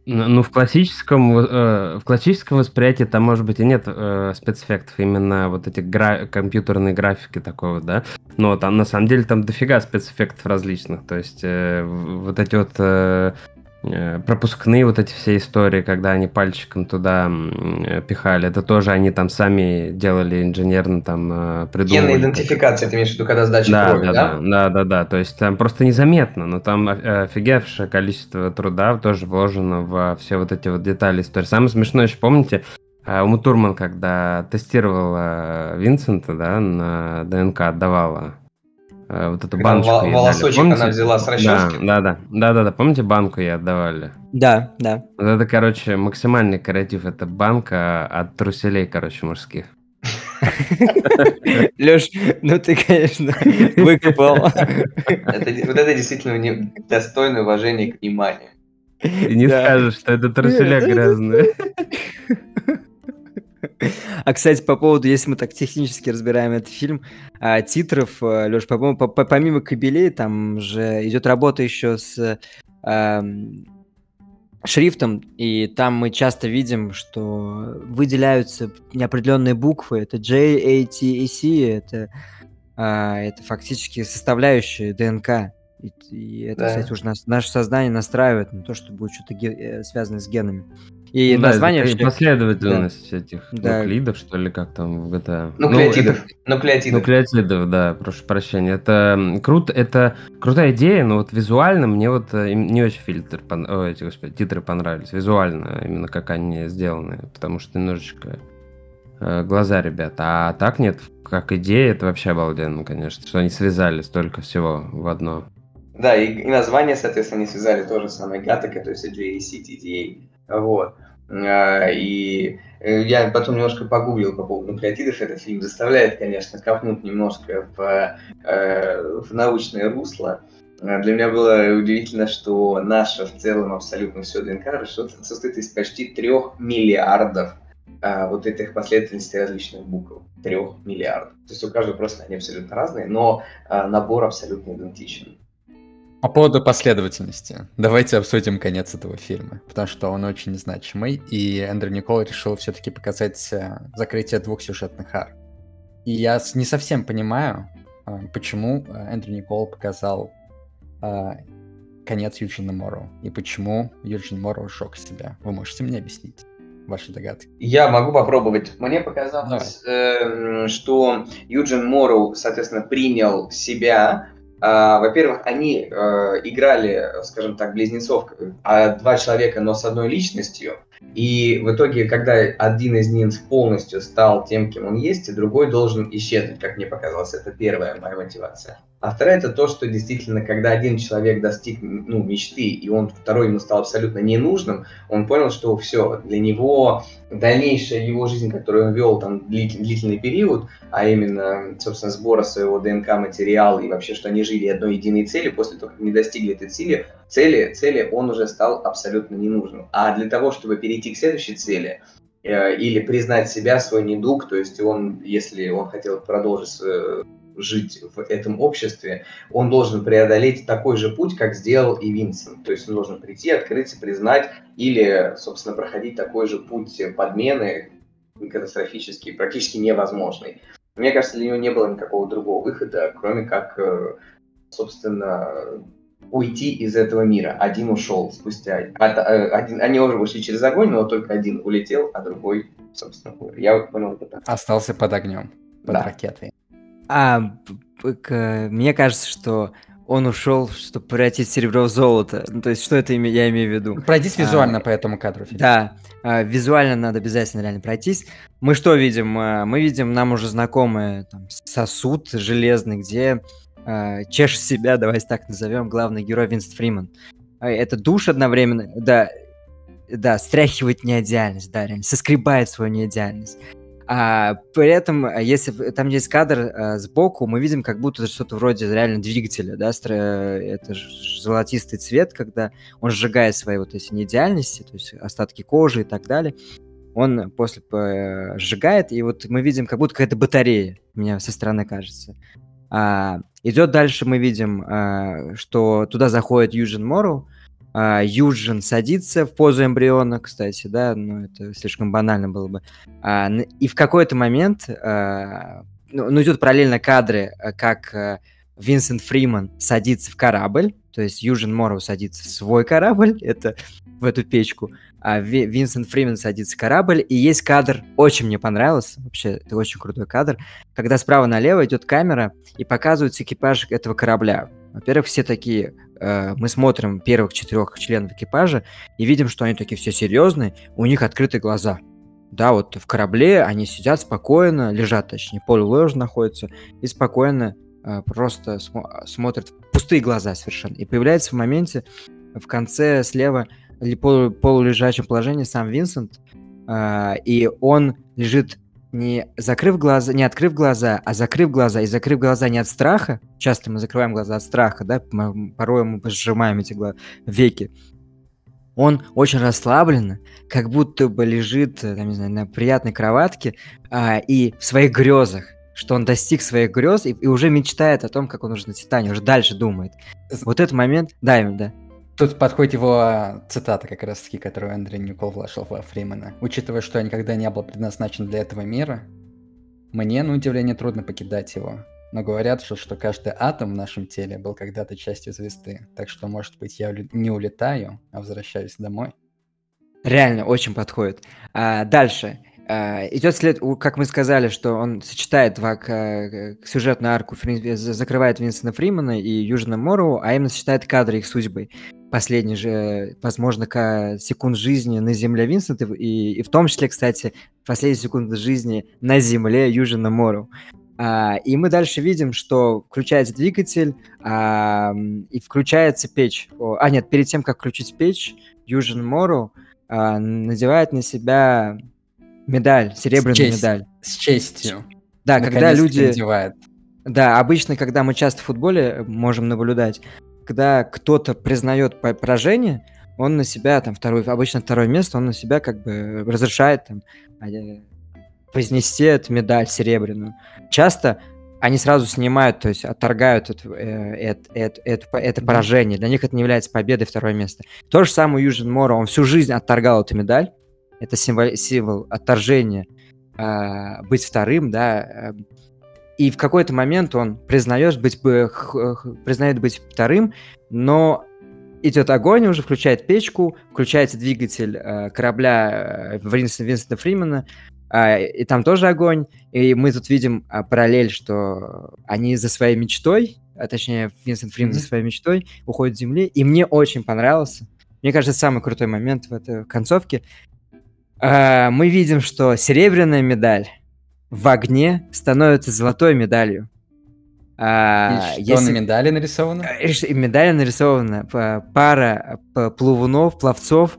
Ну, в классическом, э, в классическом восприятии там, может быть, и нет э, спецэффектов, именно вот эти гра- компьютерные графики такого, да, но там, на самом деле, там дофига спецэффектов различных, то есть э, вот эти вот... Э, пропускные вот эти все истории, когда они пальчиком туда пихали, это тоже они там сами делали инженерно, там придумывали. Генная идентификация, ты имеешь в виду, когда сдача да, крови, да? Да, да, да, да, то есть там просто незаметно, но там офигевшее количество труда тоже вложено во все вот эти вот детали истории. Самое смешное еще, помните, Ума Турман, когда тестировала Винсента, да, на ДНК отдавала вот эту когда баночку вол- волосочек помните? Она взяла с расчески. Да, да, да, да, да, помните, банку ей отдавали? Да, да. Вот это, короче, максимальный креатив, это банка от труселей, короче, мужских. Леш, ну ты, конечно, выкопал. Вот это действительно достойное уважения к вниманию. Не скажешь, что это труселя грязные. А, кстати, по поводу, если мы так технически разбираем этот фильм, титров, Лёш, по-моему, помимо кабелей, там же идет работа еще с э, шрифтом, и там мы часто видим, что выделяются неопределенные буквы, это J, A, T и C, это, э, это фактически составляющие ДНК. И, и это, да. кстати, уже нас, наше сознание настраивает на то, что будет что-то ге- связано с генами. И ну, название... Да, это последовательность да. этих да. нуклидов, что ли, как там в джи ти эй. Нуклеотидов. Ну, Нуклеотидов. Нуклеотидов, да, прошу прощения. Это, крут, это крутая идея, но вот визуально мне вот не очень фильтр, о, эти, господи, титры понравились. Визуально, именно как они сделаны. Потому что немножечко э, глаза ребят. А так нет, как идея, это вообще обалденно, конечно, что они связали столько всего в одно. Да, и, и название, соответственно, они связали то же самое Gattaca, то есть джи эй си ти ди эй. Вот. И я потом немножко погуглил по поводу нуклеотидов. Этот фильм заставляет, конечно, копнуть немножко в, в научное русло. Для меня было удивительно, что наше в целом абсолютно все ДНК состоит из почти трех миллиардов вот этих последовательностей различных букв. Трех миллиардов. То есть у каждого просто они абсолютно разные, но набор абсолютно идентичен. По поводу последовательности. Давайте обсудим конец этого фильма, потому что он очень значимый, и Эндрю Никол решил все-таки показать закрытие двух сюжетных арок. И я не совсем понимаю, почему Эндрю Никол показал конец Юджина Морроу, и почему Юджин Морроу сжег себя. Вы можете мне объяснить ваши догадки? Я могу попробовать. Мне показалось, э, что Юджин Морроу, соответственно, принял себя. А, во-первых, они э, играли, скажем так, близнецов, а два человека, но с одной личностью. И в итоге, когда один из них полностью стал тем, кем он есть, и другой должен исчезнуть, как мне показалось. Это первая моя мотивация. А вторая – это то, что действительно, когда один человек достиг ну, мечты, и он второй ему стал абсолютно ненужным, он понял, что все, для него дальнейшая его жизнь, которую он вел там длительный, длительный период, а именно, собственно, сбора своего ДНК-материала и вообще, что они жили одной единой цели, после того, как не достигли этой цели, цели, цели он уже стал абсолютно ненужным. А для того, чтобы перейти к следующей цели, э, или признать себя, свой недуг, то есть он, если он хотел продолжить э, жить в этом обществе, он должен преодолеть такой же путь, как сделал и Винсент. То есть он должен прийти, открыться, признать или, собственно, проходить такой же путь подмены, катастрофический, практически невозможный. Мне кажется, для него не было никакого другого выхода, кроме как, собственно, уйти из этого мира. Один ушел спустя... Один... Они уже ушли через огонь, но только один улетел, а другой, собственно, умер. Я понял это так. Остался под огнем, под да. ракетой. А, к, мне кажется, что он ушел, чтобы превратить серебро в золото. Ну, то есть, что это име, я имею в виду? Пройдись визуально а, по этому кадру, Филипп. Да, а, визуально надо обязательно реально пройтись. Мы что видим? А, мы видим нам уже знакомый там, сосуд железный, где а, чешет себя, давайте так назовем, главный герой Винсент Фримен. А, это душ одновременно, да, да, стряхивает неидеальность, да, реально, соскребает свою неидеальность. А, при этом, если там есть кадр а, сбоку, мы видим как будто что-то вроде реально двигателя, да, стро... это золотистый цвет, когда он сжигает свои вот эти неидеальности, то есть остатки кожи и так далее, он после по... сжигает, и вот мы видим как будто какая-то батарея, мне со стороны кажется. А, идет дальше, мы видим, а, что туда заходит Юджин Морроу, а, Юджин садится в позу эмбриона, кстати, да, но это слишком банально было бы. А, и в какой-то момент, а, ну, идут параллельно кадры, как а, Винсент Фримен садится в корабль, то есть Юджин Морроу садится в свой корабль, это в эту печку, а Ви, Винсент Фримен садится в корабль, и есть кадр, очень мне понравился, вообще, это очень крутой кадр, когда справа налево идет камера и показывается экипаж этого корабля. Во-первых, все такие, э, мы смотрим первых четырех членов экипажа и видим, что они такие все серьезные, у них открыты глаза. Да, вот в корабле они сидят спокойно, лежат, точнее, полулежа находятся, и спокойно э, просто см- смотрят в пустые глаза совершенно. И появляется в моменте, в конце слева, или полу- полулежачем положении сам Винсент, э, и он лежит, не закрыв глаза, не открыв глаза, а закрыв глаза, и закрыв глаза не от страха, часто мы закрываем глаза от страха, да, порой мы сжимаем эти глаза, веки, он очень расслабленно, как будто бы лежит, там, не знаю, на приятной кроватке, а, и в своих грезах, что он достиг своих грез и, и уже мечтает о том, как он уже на Титане, уже дальше думает. Вот этот момент, да, именно, да. Тут подходит его цитата, как раз-таки, которую Эндрю Никол вложил во Фримена. «Учитывая, что я никогда не был предназначен для этого мира, мне, на удивление, трудно покидать его. Но говорят, что, что каждый атом в нашем теле был когда-то частью звезды. Так что, может быть, я не улетаю, а возвращаюсь домой. Реально, очень подходит. А, дальше. А, идет след, как мы сказали, что он сочетает два к, к сюжетную арку, фри, закрывает Винсента Фримена и Юджина Морроу, а именно сочетает кадры их судьбой. Последний же, возможно, секунд жизни на Земле Винсента, и, и в том числе, кстати, последние секунды жизни на Земле Юджина Морроу. А, и мы дальше видим, что включается двигатель, а, и включается печь. А нет, перед тем, как включить печь, Юджин Морроу а, надевает на себя медаль, серебряную с честь, медаль. С честью. Да, наконец-то когда люди... надевает. Да, обычно, когда мы часто в футболе можем наблюдать, когда кто-то признает поражение, он на себя, там, второй, обычно второе место, он на себя как бы разрешает, там... вознести эту медаль серебряную. Часто они сразу снимают, то есть отторгают это, это, это, это, это поражение. Для них это не является победой, второе место. То же самое Юджин Морроу, он всю жизнь отторгал эту медаль. Это символ, символ отторжения, э, быть вторым, да. И в какой-то момент он признает быть, признает быть вторым, но идет огонь, уже включает печку, включается двигатель э, корабля Винсента Фримена, и там тоже огонь, и мы тут видим параллель, что они за своей мечтой, а точнее Винсент Фримен mm-hmm. за своей мечтой уходит с Земли, и мне очень понравился. Мне кажется, самый крутой момент в этой концовке. Мы видим, что серебряная медаль в огне становится золотой медалью. А, и что если... на медали нарисовано? Медали нарисована пара плавунов, пловцов,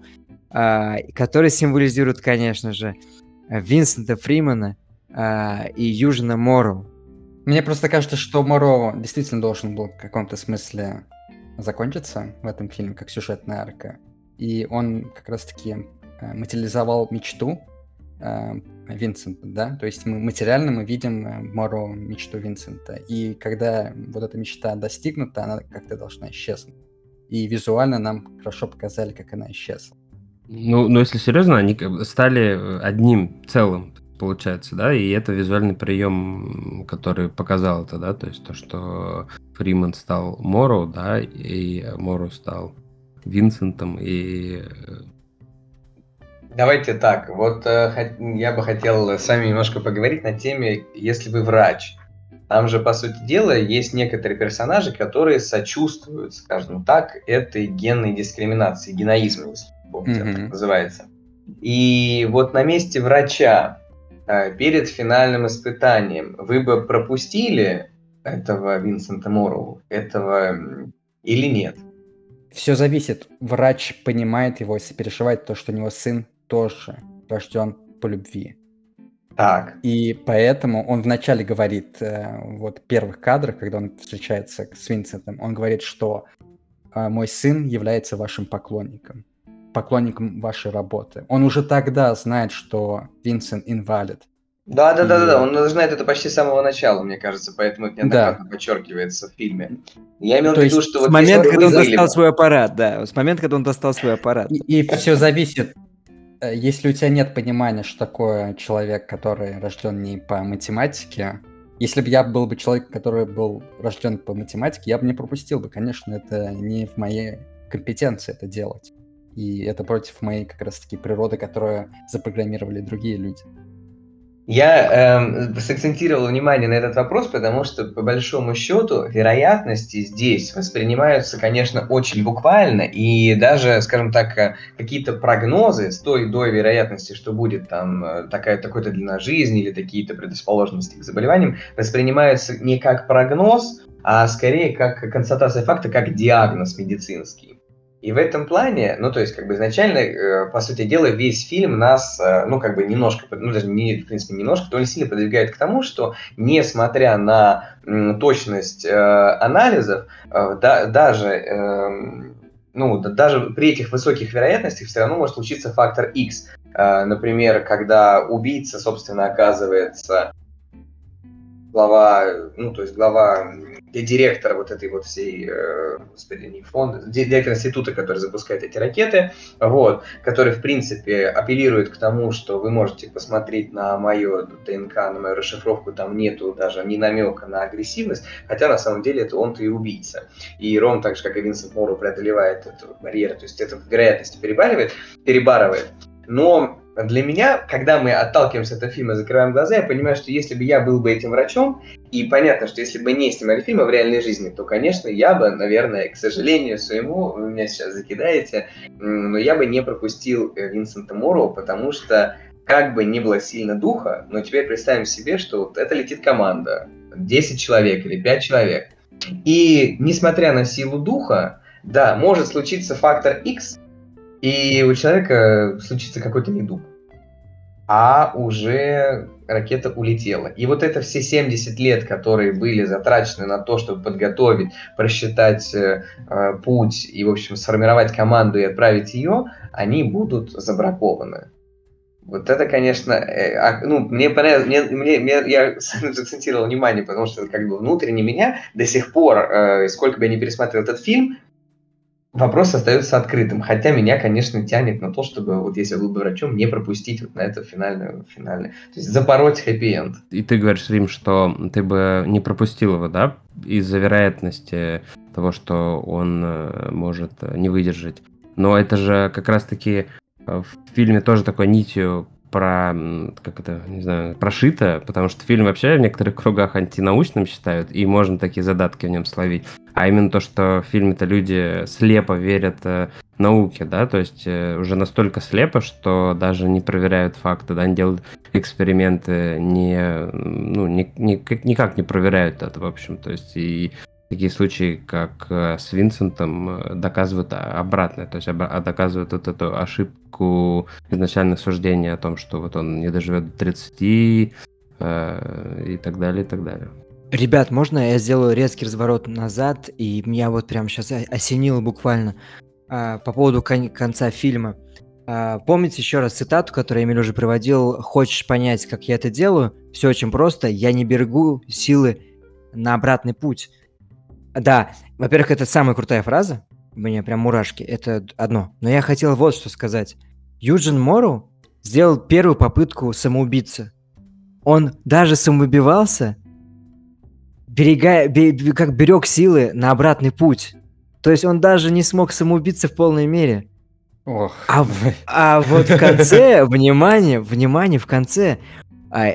которые символизируют, конечно же, Винсента Фримена э, и Юджина Морроу. Мне просто кажется, что Морроу действительно должен был в каком-то смысле закончиться в этом фильме, как сюжетная арка. И он как раз-таки э, материализовал мечту э, Винсента, да? То есть мы материально мы видим Морроу мечту Винсента. И когда вот эта мечта достигнута, она как-то должна исчезнуть. И визуально нам хорошо показали, как она исчезла. Ну, ну, если серьезно, они стали одним целым, получается, да, и это визуальный прием, который показал это, да, то есть то, что Фримен стал Морроу, да, и Морроу стал Винсентом, и... Давайте так, вот я бы хотел с вами немножко поговорить на теме «Если вы врач». Там же, по сути дела, есть некоторые персонажи, которые сочувствуют, скажем так, этой генной дискриминации, геноизму, если помните, mm-hmm. так называется. И вот на месте врача перед финальным испытанием вы бы пропустили этого Винсента Морроу, этого или нет? Все зависит. Врач понимает его, если переживает то, что у него сын тоже рожден по любви. Так. И поэтому он вначале говорит, вот в первых кадрах, когда он встречается с Винсентом, он говорит, что мой сын является вашим поклонником. поклонником вашей работы. Он уже тогда знает, что Винсент инвалид. Да-да-да, и... да, он знает это почти с самого начала, мне кажется, поэтому это неоднократно да. подчеркивается в фильме. Я имел в виду, что... С вот момента, когда он зали... достал свой аппарат, да, с момента, когда он достал свой аппарат. И, и все зависит. Если у тебя нет понимания, что такое человек, который рожден не по математике, если бы я был бы человек, который был рожден по математике, я бы не пропустил бы. Конечно, это не в моей компетенции это делать. И это против моей как раз-таки природы, которую запрограммировали другие люди. Я э, сакцентировал внимание на этот вопрос, потому что, по большому счету, вероятности здесь воспринимаются, конечно, очень буквально. И даже, скажем так, какие-то прогнозы с той и до вероятности, что будет там такая, такой-то длина жизни или такие-то предрасположенности к заболеваниям, воспринимаются не как прогноз, а скорее как констатация факта, как диагноз медицинский. И в этом плане, ну, то есть, как бы, изначально, по сути дела, весь фильм нас, ну, как бы, немножко, ну, даже, не, в принципе, немножко, довольно сильно подвигает к тому, что, несмотря на м, точность э, анализов, э, да, даже, э, ну, да, даже при этих высоких вероятностях все равно может случиться фактор X. Э, например, когда убийца, собственно, оказывается глава, ну, то есть, глава для директора вот этой вот всей, господи, не фонд, директор института, который запускает эти ракеты, вот, который, в принципе, апеллирует к тому, что вы можете посмотреть на мою ДНК, на мою расшифровку, там нету даже ни намека на агрессивность, хотя на самом деле это он-то и убийца. И Ром, так же, как и Винсент Морроу, преодолевает этот барьер, то есть это в вероятности перебарывает, перебарывает. Но для меня, когда мы отталкиваемся от этого фильма и закрываем глаза, я понимаю, что если бы я был бы этим врачом, и понятно, что если бы не снимали фильмы в реальной жизни, то, конечно, я бы, наверное, к сожалению своему, вы меня сейчас закидаете, но я бы не пропустил Винсента Морроу, потому что как бы ни было сильно духа, но теперь представим себе, что вот это летит команда, десять человек или пять человек. И несмотря на силу духа, да, может случиться фактор X, и у человека случится какой-то недуг. А уже ракета улетела. И вот это все семьдесят лет, которые были затрачены на то, чтобы подготовить, просчитать э, путь и, в общем, сформировать команду и отправить ее, они будут забракованы. Вот это, конечно, э, ну, мне понравилось, мне, мне, мне, я акцентировал внимание, потому что это как бы внутренне меня до сих пор, э, сколько бы я ни пересматривал этот фильм, вопрос остается открытым, хотя меня, конечно, тянет на то, чтобы, вот если я был бы врачом, не пропустить вот на это финальное, финальное, то есть запороть хэппи-энд. И ты говоришь, Рим, что ты бы не пропустил его, да, из-за вероятности того, что он может не выдержать. Но это же как раз-таки в фильме тоже такой нитью про, как это, не знаю, прошито, потому что фильм вообще в некоторых кругах антинаучным считают, и можно такие задатки в нем словить. А именно то, что в фильме-то люди слепо верят науке, да, то есть уже настолько слепо, что даже не проверяют факты, да, не делают эксперименты, не, ну, не, не, никак не проверяют это, в общем, то есть и такие случаи, как с Винсентом, доказывают обратное, то есть доказывают вот эту ошибку изначальных суждений о том, что вот он не доживет до тридцати и так далее, и так далее. Ребят, можно я сделаю резкий разворот назад, и меня вот прямо сейчас осенило буквально по поводу кон- конца фильма. Помните еще раз цитату, которую Эмиль уже приводил? «Хочешь понять, как я это делаю? Все очень просто, я не берегу силы на обратный путь». Да, во-первых, это самая крутая фраза, у меня прям мурашки, это одно. Но я хотел вот что сказать. Юджин Морроу сделал первую попытку самоубийцы. Он даже самоубивался, берегая, бе, как берег силы на обратный путь. То есть он даже не смог самоубиться в полной мере. Ох. А, а вот в конце, внимание, внимание, в конце...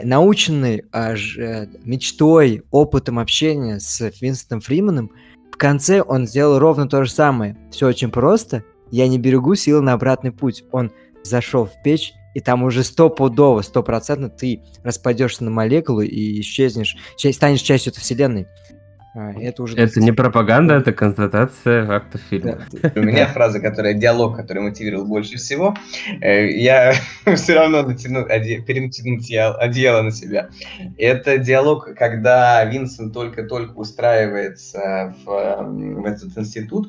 наученный а, ж, мечтой, опытом общения с Винсентом Фрименом, в конце он сделал ровно то же самое. Все очень просто. Я не берегу силы на обратный путь. Он зашел в печь, и там уже стопудово, стопроцентно ты распадешься на молекулы и исчезнешь, станешь частью этой вселенной. А, это уже это не пропаганда, это констатация факта фильма. У меня фраза, которая диалог, который мотивировал больше всего, я все равно натянул одеяло на себя. Это диалог, когда Винсент только-только устраивается в этот институт,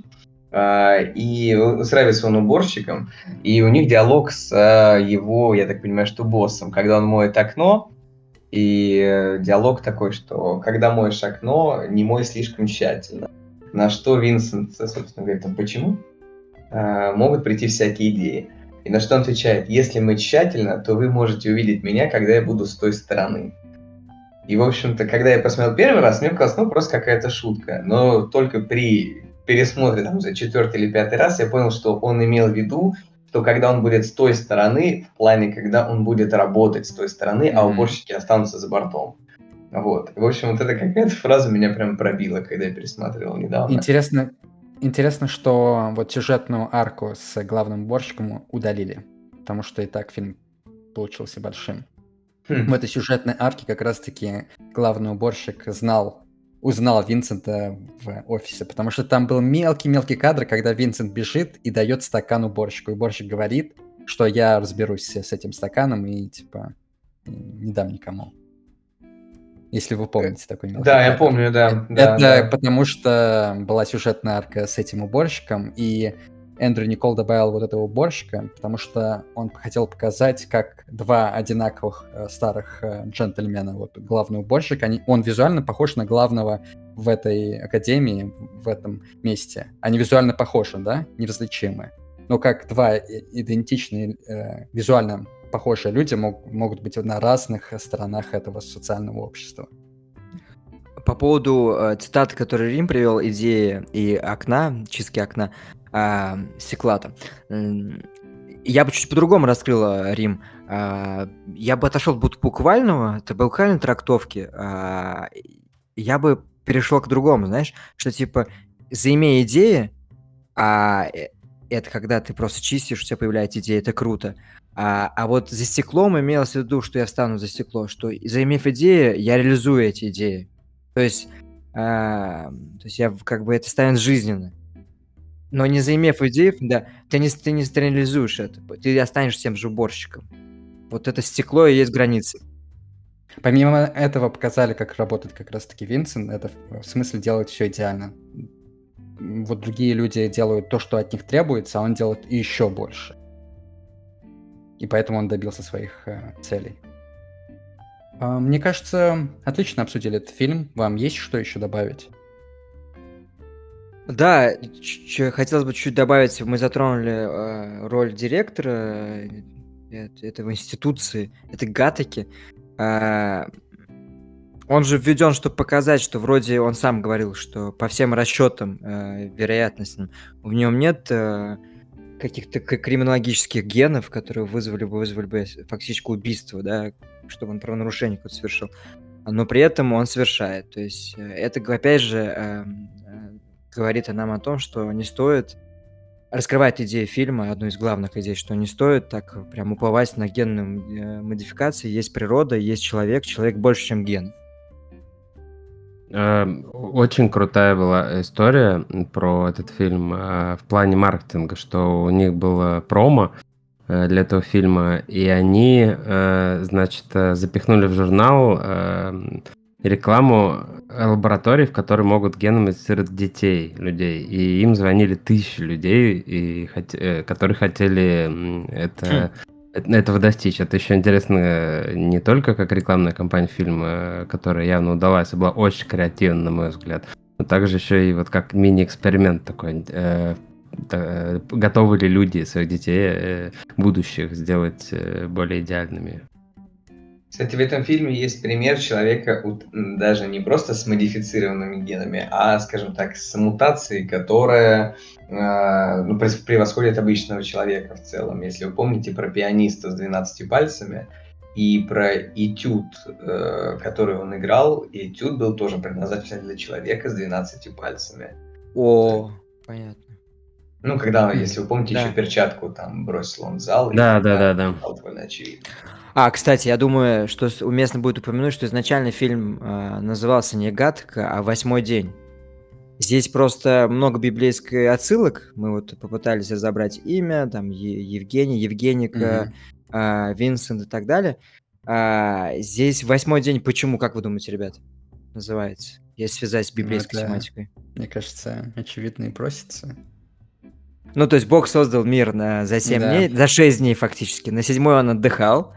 и устраивается он уборщиком, и у них диалог с его, я так понимаю, что боссом, когда он моет окно. И диалог такой, что когда моешь окно, не мой слишком тщательно. На что Винсент, собственно, говорит, там, почему? А, могут прийти всякие идеи. И на что он отвечает, если мы тщательно, то вы можете увидеть меня, когда я буду с той стороны. И, в общем-то, когда я посмотрел первый раз, мне показалось, ну, просто какая-то шутка. Но только при пересмотре, там, за четвертый или пятый раз, я понял, что он имел в виду, то когда он будет с той стороны, в плане, когда он будет работать с той стороны, mm-hmm. а уборщики останутся за бортом. Вот. В общем, вот эта какая-то фраза меня прям пробила, когда я пересматривал недавно. Интересно, интересно, что вот сюжетную арку с главным уборщиком удалили, потому что и так фильм получился большим. Mm-hmm. В этой сюжетной арке как раз-таки главный уборщик знал, узнал Винсента в офисе, потому что там был мелкий-мелкий кадр, когда Винсент бежит и дает стакан уборщику. Уборщик говорит, что я разберусь с этим стаканом и, типа, не дам никому. Если вы помните такой мелкий да, кадр. Да, я помню, да. Это, да, это да. Потому что была сюжетная арка с этим уборщиком, и Эндрю Никол добавил вот этого уборщика, потому что он хотел показать, как два одинаковых э, старых э, джентльмена, вот главный уборщик, они, он визуально похож на главного в этой академии, в этом месте, они визуально похожи, да, неразличимы. Но как два идентичные, э, визуально похожие люди мог, могут быть на разных сторонах этого социального общества. По поводу э, цитаты, которую Рим привел, идеи и окна, чистки окна, э, Секлата. Я бы чуть по-другому раскрыл, Рим. Э, я бы отошел от буквального, от буквальной трактовки. Э, я бы перешел к другому, знаешь, что типа заимей идеи, а это когда ты просто чистишь, у тебя появляется идея, это круто. А, а вот за стеклом имелось в виду, что я встану за стекло, что заимев идеи, я реализую эти идеи. То есть, а, то есть я как бы это станет жизненно. Но не заимев идеи, да, ты не, ты не реализуешь это, ты останешься тем же уборщиком. Вот это стекло и есть границы. Помимо этого показали, как работает как раз-таки Винсент. Это в смысле делает все идеально. Вот другие люди делают то, что от них требуется, а он делает еще больше. И поэтому он добился своих э, целей. Э, мне кажется, отлично обсудили этот фильм. Вам есть что еще добавить? Да, ч- ч- хотелось бы чуть добавить. Мы затронули э, роль директора э, этого институции, это Гаттаки. Uh, он же введен, чтобы показать, что вроде он сам говорил, что по всем расчетам, uh, вероятностям, в нем нет uh, каких-то криминологических генов, которые вызвали бы, вызвали бы фактически убийство, да, чтобы он правонарушение какое-то совершил. Но при этом он совершает. То есть это, опять же, uh, uh, говорит нам о том, что не стоит раскрывать идею фильма, одну из главных идей, что не стоит так прям уповать на генную модификацию. Есть природа, есть человек, человек больше, чем ген. Очень крутая была история про этот фильм в плане маркетинга, что у них было промо для этого фильма, и они, значит, запихнули в журнал рекламу лабораторий, в которой могут геном инфицировать детей, людей. И им звонили тысячи людей, и хот... которые хотели это... этого достичь. Это еще интересно не только как рекламная кампания фильма, которая явно удалась, и была очень креативна, на мой взгляд, но также еще и вот как мини-эксперимент такой. Готовы ли люди своих детей будущих сделать более идеальными? Кстати, в этом фильме есть пример человека даже не просто с модифицированными генами, а, скажем так, с мутацией, которая э, ну, превосходит обычного человека в целом. Если вы помните про пианиста с двенадцатью пальцами и про этюд, э, который он играл, и этюд был тоже предназначен для человека с двенадцатью пальцами. О, понятно. Ну, когда, если вы помните, да. еще перчатку там бросил он в зал. Да, и, да, да, да. Довольно очевидно. А, кстати, я думаю, что уместно будет упомянуть, что изначально фильм э, назывался не «Gattaca», а «Восьмой день». Здесь просто много библейских отсылок. Мы вот попытались разобрать имя, там, е- Евгений, Евгеника, mm-hmm. э, Винсент и так далее. А, здесь «Восьмой день» почему, как вы думаете, ребят, называется? Если связать с библейской ну, тематикой. Мне кажется, очевидно и просится. Ну, то есть Бог создал мир на, за семь да. дней, за шесть дней фактически. На седьмой он отдыхал,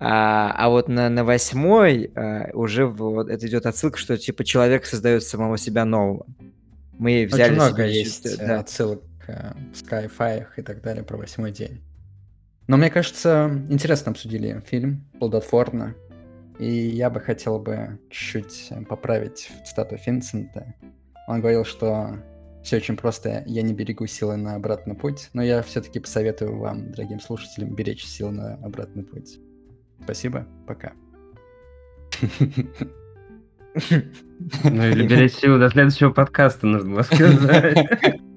а, а вот на, на восьмой а, уже вот, это идет отсылка, что типа человек создает самого себя нового. Мы взяли очень много есть чисто, да. отсылок в скайфаях и так далее про восьмой день. Но мне кажется, интересно обсудили фильм, плодотворно. И я бы хотел бы чуть-чуть поправить цитату Винсента. Он говорил, что... Все очень просто, я не берегу силы на обратный путь, но я все-таки посоветую вам, дорогим слушателям, беречь силы на обратный путь. Спасибо, пока. Ну или беречь силы до следующего подкаста, нужно было сказать.